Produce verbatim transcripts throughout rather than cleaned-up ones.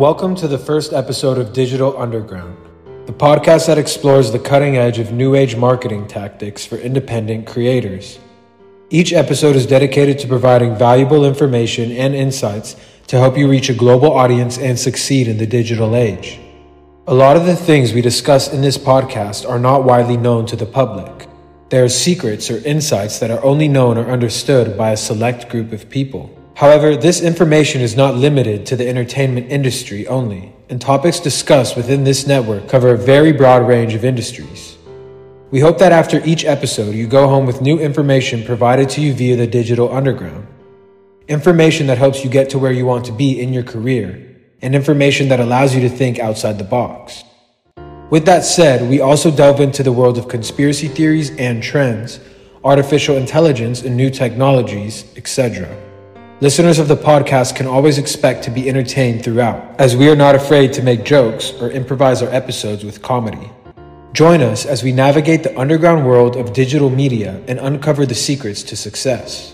Welcome to the first episode of Digital Underground, the podcast that explores the cutting edge of new age marketing tactics for independent creators. Each episode is dedicated to providing valuable information and insights to help you reach a global audience and succeed in the digital age. A lot of the things we discuss in this podcast are not widely known to the public. There are secrets or insights that are only known or understood by a select group of people. However, this information is not limited to the entertainment industry only, and topics discussed within this network cover a very broad range of industries. We hope that after each episode, you go home with new information provided to you via the Digital Underground. Information that helps you get to where you want to be in your career, and information that allows you to think outside the box. With that said, we also delve into the world of conspiracy theories and trends, artificial intelligence and new technologies, et cetera. Listeners of the podcast can always expect to be entertained throughout, as we are not afraid to make jokes or improvise our episodes with comedy. Join us as we navigate the underground world of digital media and uncover the secrets to success.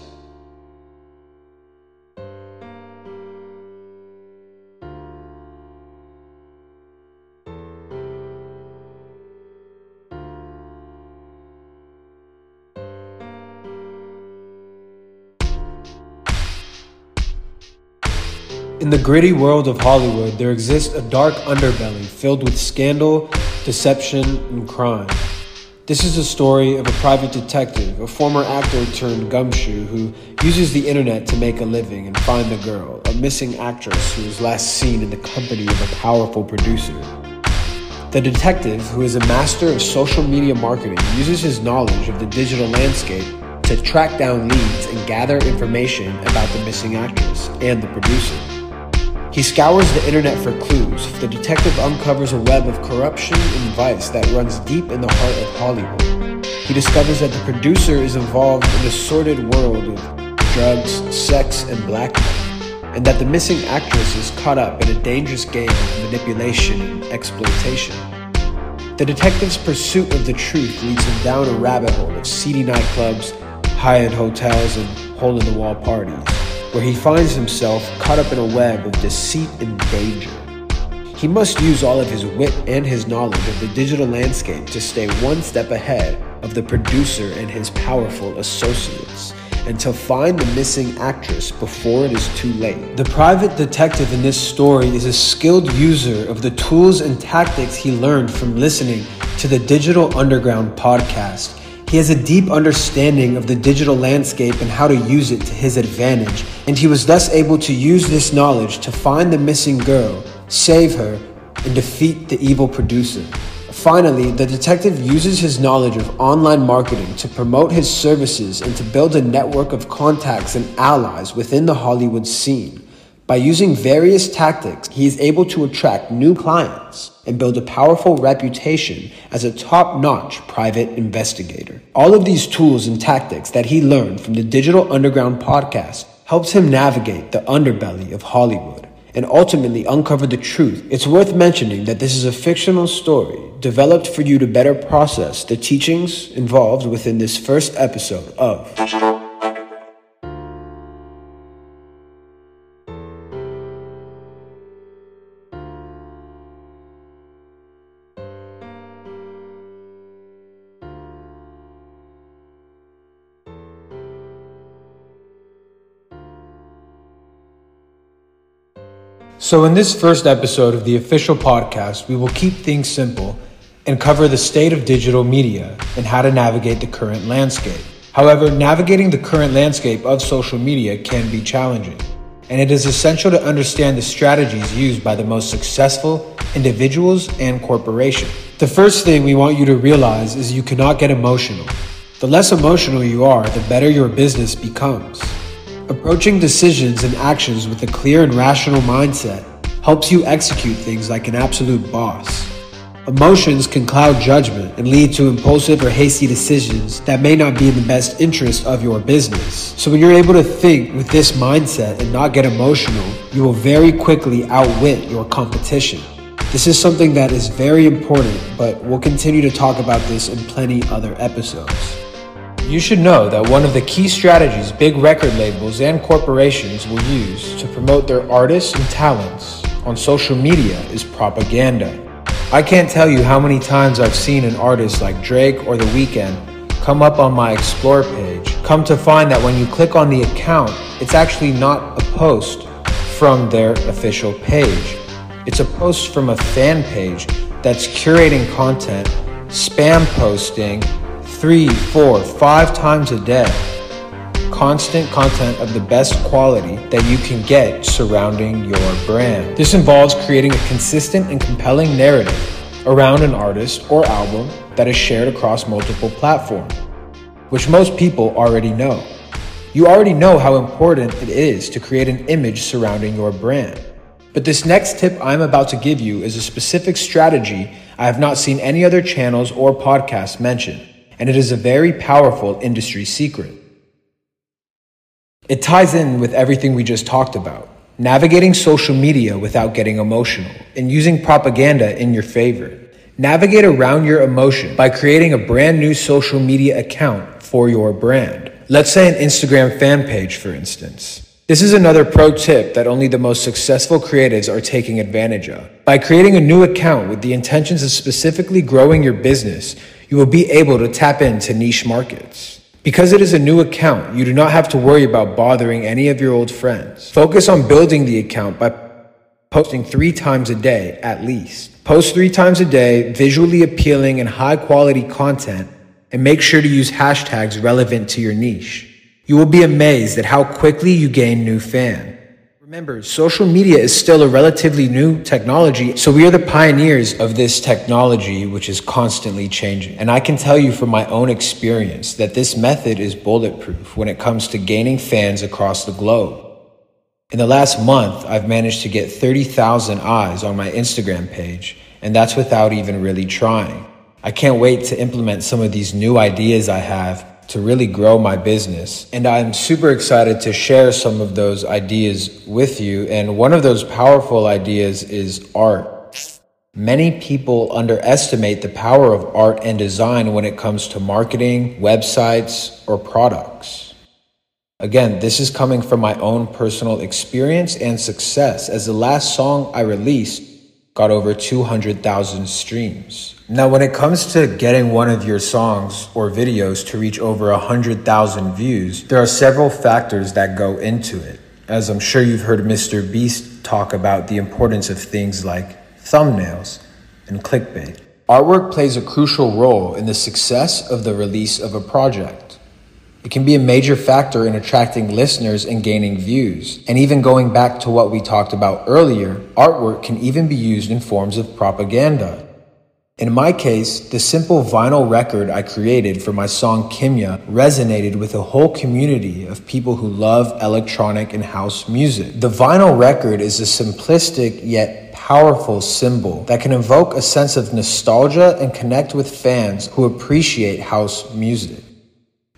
In the gritty world of Hollywood, there exists a dark underbelly filled with scandal, deception, and crime. This is the story of a private detective, a former actor turned gumshoe who uses the internet to make a living and find the girl, a missing actress who was last seen in the company of a powerful producer. The detective, who is a master of social media marketing, uses his knowledge of the digital landscape to track down leads and gather information about the missing actress and the producer. He scours the internet for clues. The detective uncovers a web of corruption and vice that runs deep in the heart of Hollywood. He discovers that the producer is involved in a sordid world of drugs, sex, and blackmail, and that the missing actress is caught up in a dangerous game of manipulation and exploitation. The detective's pursuit of the truth leads him down a rabbit hole of seedy nightclubs, high-end hotels, and hole-in-the-wall parties, where he finds himself caught up in a web of deceit and danger. He must use all of his wit and his knowledge of the digital landscape to stay one step ahead of the producer and his powerful associates, and to find the missing actress before it is too late. The private detective in this story is a skilled user of the tools and tactics he learned from listening to the Digital Underground podcast. He has a deep understanding of the digital landscape and how to use it to his advantage, and he was thus able to use this knowledge to find the missing girl, save her, and defeat the evil producer. Finally, the detective uses his knowledge of online marketing to promote his services and to build a network of contacts and allies within the Hollywood scene. By using various tactics, he is able to attract new clients and build a powerful reputation as a top-notch private investigator. All of these tools and tactics that he learned from the Digital Underground podcast helps him navigate the underbelly of Hollywood and ultimately uncover the truth. It's worth mentioning that this is a fictional story developed for you to better process the teachings involved within this first episode of Digital. So in this first episode of the official podcast, we will keep things simple and cover the state of digital media and how to navigate the current landscape. However, navigating the current landscape of social media can be challenging, and it is essential to understand the strategies used by the most successful individuals and corporations. The first thing we want you to realize is you cannot get emotional. The less emotional you are, the better your business becomes. Approaching decisions and actions with a clear and rational mindset helps you execute things like an absolute boss. Emotions can cloud judgment and lead to impulsive or hasty decisions that may not be in the best interest of your business. So when you're able to think with this mindset and not get emotional, you will very quickly outwit your competition. This is something that is very important, but we'll continue to talk about this in plenty other episodes. You should know that one of the key strategies big record labels and corporations will use to promote their artists and talents on social media is propaganda. I can't tell you how many times I've seen an artist like Drake or the Weeknd come up on my explore page, come to find that when you click on the account, it's actually not a post from their official page. It's a post from a fan page that's curating content, spam posting three, four, five times a day. Constant content of the best quality that you can get surrounding your brand. This involves creating a consistent and compelling narrative around an artist or album that is shared across multiple platforms, which most people already know. You already know how important it is to create an image surrounding your brand. But this next tip I'm about to give you is a specific strategy I have not seen any other channels or podcasts mention, and it is a very powerful industry secret. It ties in with everything we just talked about. Navigating social media without getting emotional and using propaganda in your favor. Navigate around your emotion by creating a brand new social media account for your brand. Let's say an Instagram fan page, for instance. This is another pro tip that only the most successful creatives are taking advantage of. By creating a new account with the intentions of specifically growing your business, you will be able to tap into niche markets. Because it is a new account, you do not have to worry about bothering any of your old friends. Focus on building the account by posting three times a day at least. Post three times a day, visually appealing and high quality content, and make sure to use hashtags relevant to your niche. You will be amazed at how quickly you gain new fans. Remember, social media is still a relatively new technology, so we are the pioneers of this technology, which is constantly changing. And I can tell you from my own experience that this method is bulletproof when it comes to gaining fans across the globe. In the last month, I've managed to get thirty thousand eyes on my Instagram page, and that's without even really trying. I can't wait to implement some of these new ideas I have to really grow my business. And I'm super excited to share some of those ideas with you. And one of those powerful ideas is art. Many people underestimate the power of art and design when it comes to marketing, websites, or products. Again, this is coming from my own personal experience and success, as the last song I released got over two hundred thousand streams. Now, when it comes to getting one of your songs or videos to reach over one hundred thousand views, there are several factors that go into it. As I'm sure you've heard Mister Beast talk about the importance of things like thumbnails and clickbait. Artwork plays a crucial role in the success of the release of a project. It can be a major factor in attracting listeners and gaining views. And even going back to what we talked about earlier, artwork can even be used in forms of propaganda. In my case, the simple vinyl record I created for my song Kimya resonated with a whole community of people who love electronic and house music. The vinyl record is a simplistic yet powerful symbol that can evoke a sense of nostalgia and connect with fans who appreciate house music.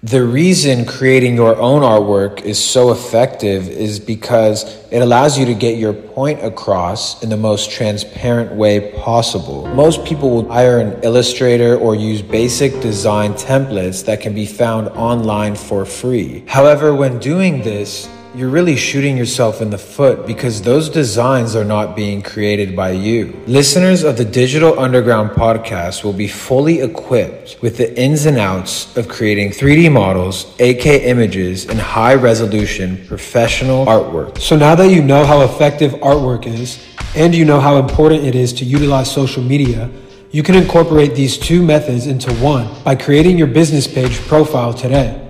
The reason creating your own artwork is so effective is because it allows you to get your point across in the most transparent way possible. Most people will hire an illustrator or use basic design templates that can be found online for free. However, when doing this, you're really shooting yourself in the foot because those designs are not being created by you. Listeners of the Digital Underground podcast will be fully equipped with the ins and outs of creating three D models, A K images, and high-resolution professional artwork. So now that you know how effective artwork is, and you know how important it is to utilize social media, you can incorporate these two methods into one by creating your business page profile today.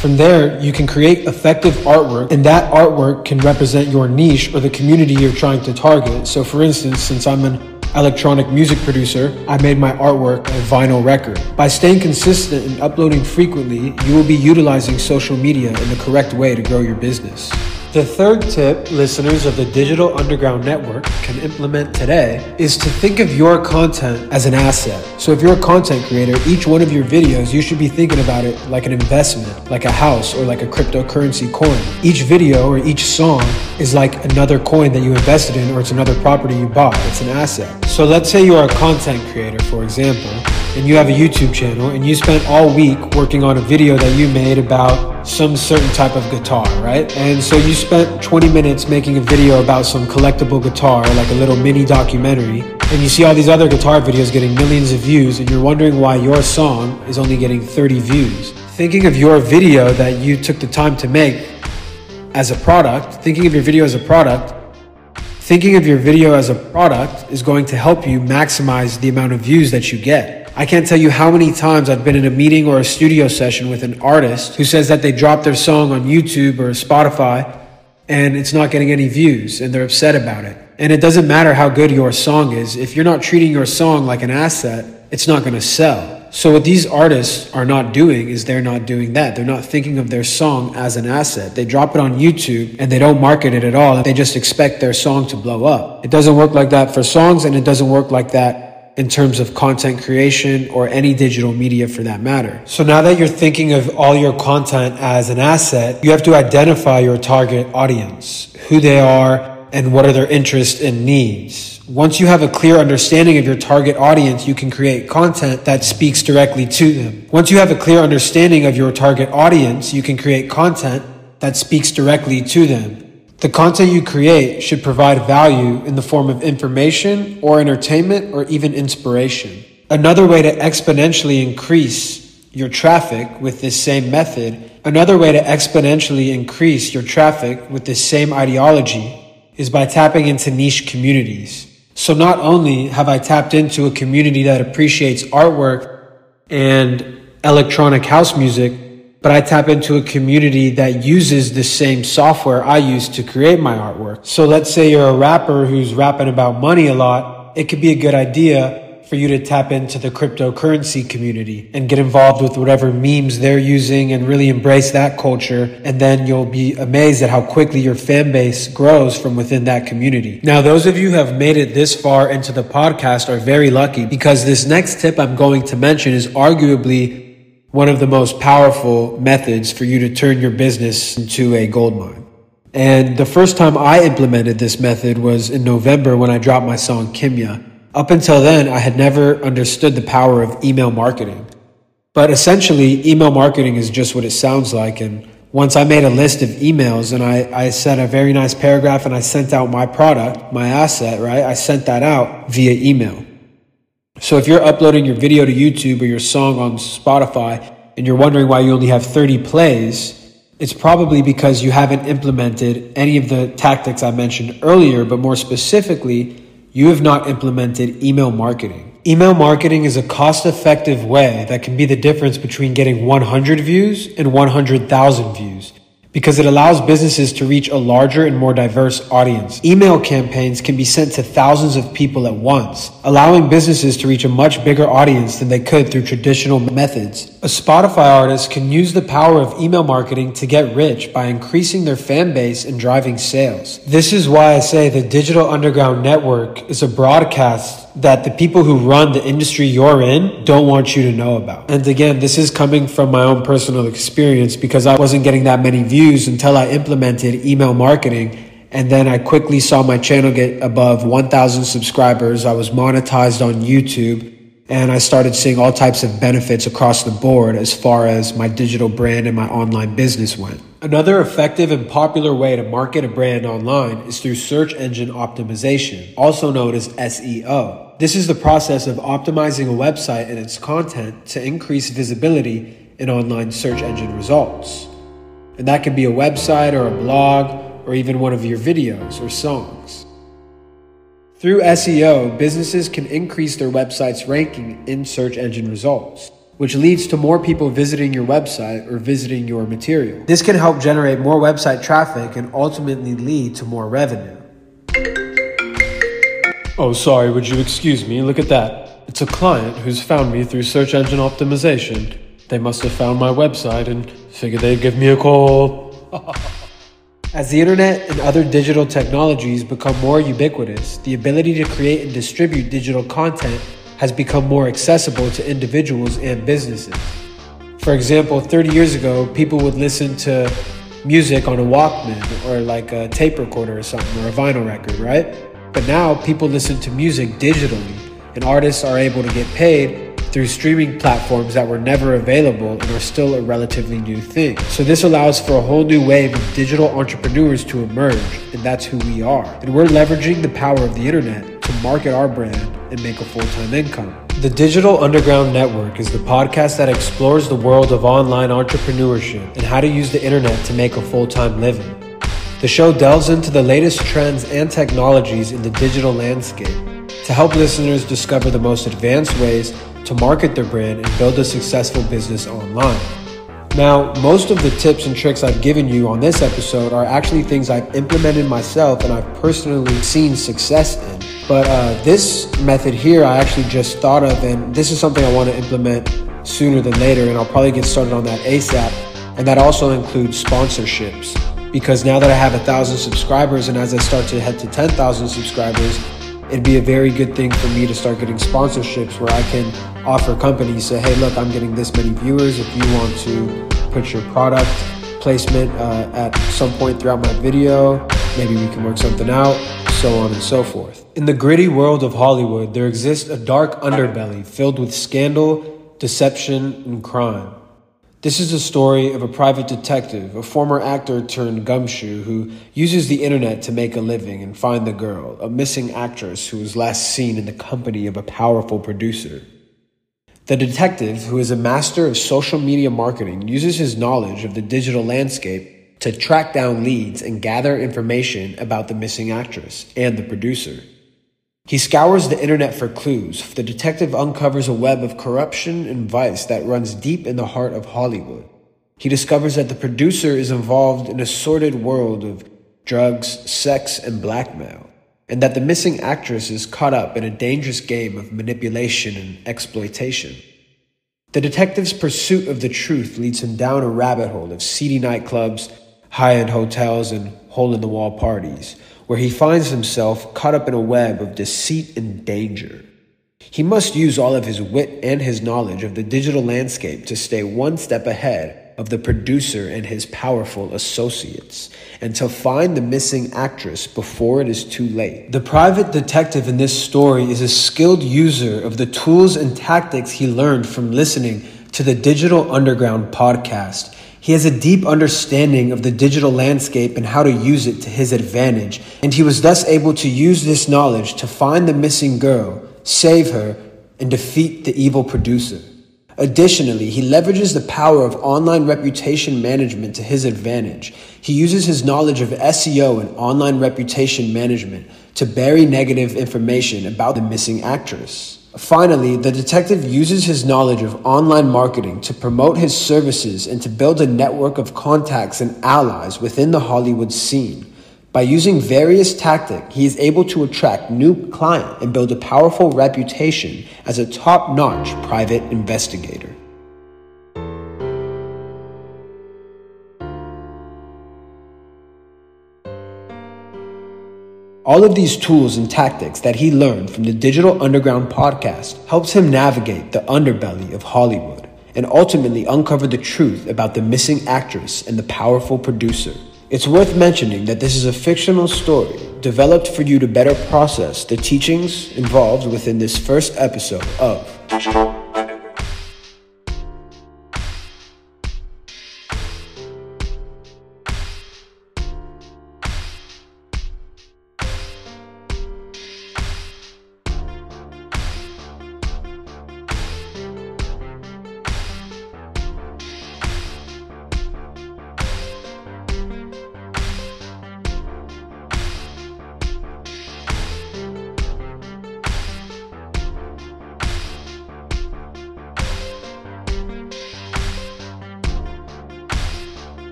From there, you can create effective artwork, and that artwork can represent your niche or the community you're trying to target. So for instance, since I'm an electronic music producer, I made my artwork a vinyl record. By staying consistent and uploading frequently, you will be utilizing social media in the correct way to grow your business. The third tip listeners of the Digital Underground Network can implement today is to think of your content as an asset. So if you're a content creator, each one of your videos, you should be thinking about it like an investment, like a house or like a cryptocurrency coin. Each video or each song is like another coin that you invested in, or it's another property you bought. It's an asset. So let's say you are a content creator, for example. and you have a YouTube channel and you spent all week working on a video that you made about some certain type of guitar, right? And so you spent twenty minutes making a video about some collectible guitar, like a little mini documentary, and you see all these other guitar videos getting millions of views and you're wondering why your song is only getting thirty views. Thinking of your video that you took the time to make as a product, thinking of your video as a product, Thinking of your video as a product is going to help you maximize the amount of views that you get. I can't tell you how many times I've been in a meeting or a studio session with an artist who says that they dropped their song on YouTube or Spotify and it's not getting any views and they're upset about it. And it doesn't matter how good your song is. If you're not treating your song like an asset, it's not going to sell. So what these artists are not doing is they're not doing that. They're not thinking of their song as an asset. They drop it on YouTube and they don't market it at all. They just expect their song to blow up. It doesn't work like that for songs, and it doesn't work like that in terms of content creation or any digital media for that matter. So now that you're thinking of all your content as an asset, you have to identify your target audience, who they are, and what are their interests and needs. Once you have a clear understanding of your target audience, you can create content that speaks directly to them. Once you have a clear understanding of your target audience, you can create content that speaks directly to them. The content you create should provide value in the form of information or entertainment or even inspiration. Another way to exponentially increase your traffic with this same method, another way to exponentially increase your traffic with this same ideology is by tapping into niche communities. So not only have I tapped into a community that appreciates artwork and electronic house music, but I tap into a community that uses the same software I use to create my artwork. So let's say you're a rapper who's rapping about money a lot. It could be a good idea for you to tap into the cryptocurrency community and get involved with whatever memes they're using and really embrace that culture. And then you'll be amazed at how quickly your fan base grows from within that community. Now, those of you who have made it this far into the podcast are very lucky, because this next tip I'm going to mention is arguably one of the most powerful methods for you to turn your business into a gold mine. And the first time I implemented this method was in November when I dropped my song Kimya. Up until then, I had never understood the power of email marketing. But essentially, email marketing is just what it sounds like. And once I made a list of emails and I, I sent a very nice paragraph and I sent out my product, my asset, right? I sent that out via email. So if you're uploading your video to YouTube or your song on Spotify and you're wondering why you only have thirty plays, it's probably because you haven't implemented any of the tactics I mentioned earlier, but more specifically, you have not implemented email marketing. Email marketing is a cost-effective way that can be the difference between getting one hundred views and one hundred thousand views, because it allows businesses to reach a larger and more diverse audience. Email campaigns can be sent to thousands of people at once, allowing businesses to reach a much bigger audience than they could through traditional methods. A Spotify artist can use the power of email marketing to get rich by increasing their fan base and driving sales. This is why I say the Digital Underground Network is a broadcast that the people who run the industry you're in don't want you to know about. And again, this is coming from my own personal experience, because I wasn't getting that many views until I implemented email marketing. And then I quickly saw my channel get above one thousand subscribers. I was monetized on YouTube, and I started seeing all types of benefits across the board as far as my digital brand and my online business went. Another effective and popular way to market a brand online is through search engine optimization, also known as S E O. This is the process of optimizing a website and its content to increase visibility in online search engine results. And that can be a website or a blog or even one of your videos or songs. Through S E O, businesses can increase their website's ranking in search engine results, which leads to more people visiting your website or visiting your material. This can help generate more website traffic and ultimately lead to more revenue. Oh, sorry, would you excuse me? Look at that. It's a client who's found me through search engine optimization. They must have found my website and figured they'd give me a call. As the internet and other digital technologies become more ubiquitous, the ability to create and distribute digital content has become more accessible to individuals and businesses. For example, thirty years ago, people would listen to music on a Walkman or like a tape recorder or something, or a vinyl record, right? But now people listen to music digitally, and artists are able to get paid through streaming platforms that were never available and are still a relatively new thing. So this allows for a whole new wave of digital entrepreneurs to emerge, and that's who we are. And we're leveraging the power of the internet to market our brand and make a full-time income. The Digital Underground Network is the podcast that explores the world of online entrepreneurship and how to use the internet to make a full-time living. The show delves into the latest trends and technologies in the digital landscape to help listeners discover the most advanced ways to market their brand and build a successful business online. Now, most of the tips and tricks I've given you on this episode are actually things I've implemented myself and I've personally seen success in. But uh, this method here I actually just thought of, and this is something I want to implement sooner than later, and I'll probably get started on that ASAP. And that also includes sponsorships, because now that I have a thousand subscribers and as I start to head to ten thousand subscribers, it'd be a very good thing for me to start getting sponsorships where I can offer companies, say, hey, look, I'm getting this many viewers. If you want to put your product placement uh, at some point throughout my video, maybe we can work something out, so on and so forth. In the gritty world of Hollywood, there exists a dark underbelly filled with scandal, deception, and crime. This is the story of a private detective, a former actor turned gumshoe who uses the internet to make a living and find the girl, a missing actress who was last seen in the company of a powerful producer. The detective, who is a master of social media marketing, uses his knowledge of the digital landscape to track down leads and gather information about the missing actress and the producer. He scours the internet for clues. The detective uncovers a web of corruption and vice that runs deep in the heart of Hollywood. He discovers that the producer is involved in a sordid world of drugs, sex, and blackmail, and that the missing actress is caught up in a dangerous game of manipulation and exploitation. The detective's pursuit of the truth leads him down a rabbit hole of seedy nightclubs, high-end hotels, and hole-in-the-wall parties, where he finds himself caught up in a web of deceit and danger. He must use all of his wit and his knowledge of the digital landscape to stay one step ahead of the producer and his powerful associates, and to find the missing actress before it is too late. The private detective in this story is a skilled user of the tools and tactics he learned from listening to the Digital Underground podcast. He has a deep understanding of the digital landscape and how to use it to his advantage, and he was thus able to use this knowledge to find the missing girl, save her, and defeat the evil producer. Additionally, he leverages the power of online reputation management to his advantage. He uses his knowledge of S E O and online reputation management to bury negative information about the missing actress. Finally, the detective uses his knowledge of online marketing to promote his services and to build a network of contacts and allies within the Hollywood scene. By using various tactics, he is able to attract new clients and build a powerful reputation as a top-notch private investigator. All of these tools and tactics that he learned from the Digital Underground podcast helps him navigate the underbelly of Hollywood and ultimately uncover the truth about the missing actress and the powerful producer. It's worth mentioning that this is a fictional story developed for you to better process the teachings involved within this first episode of Digital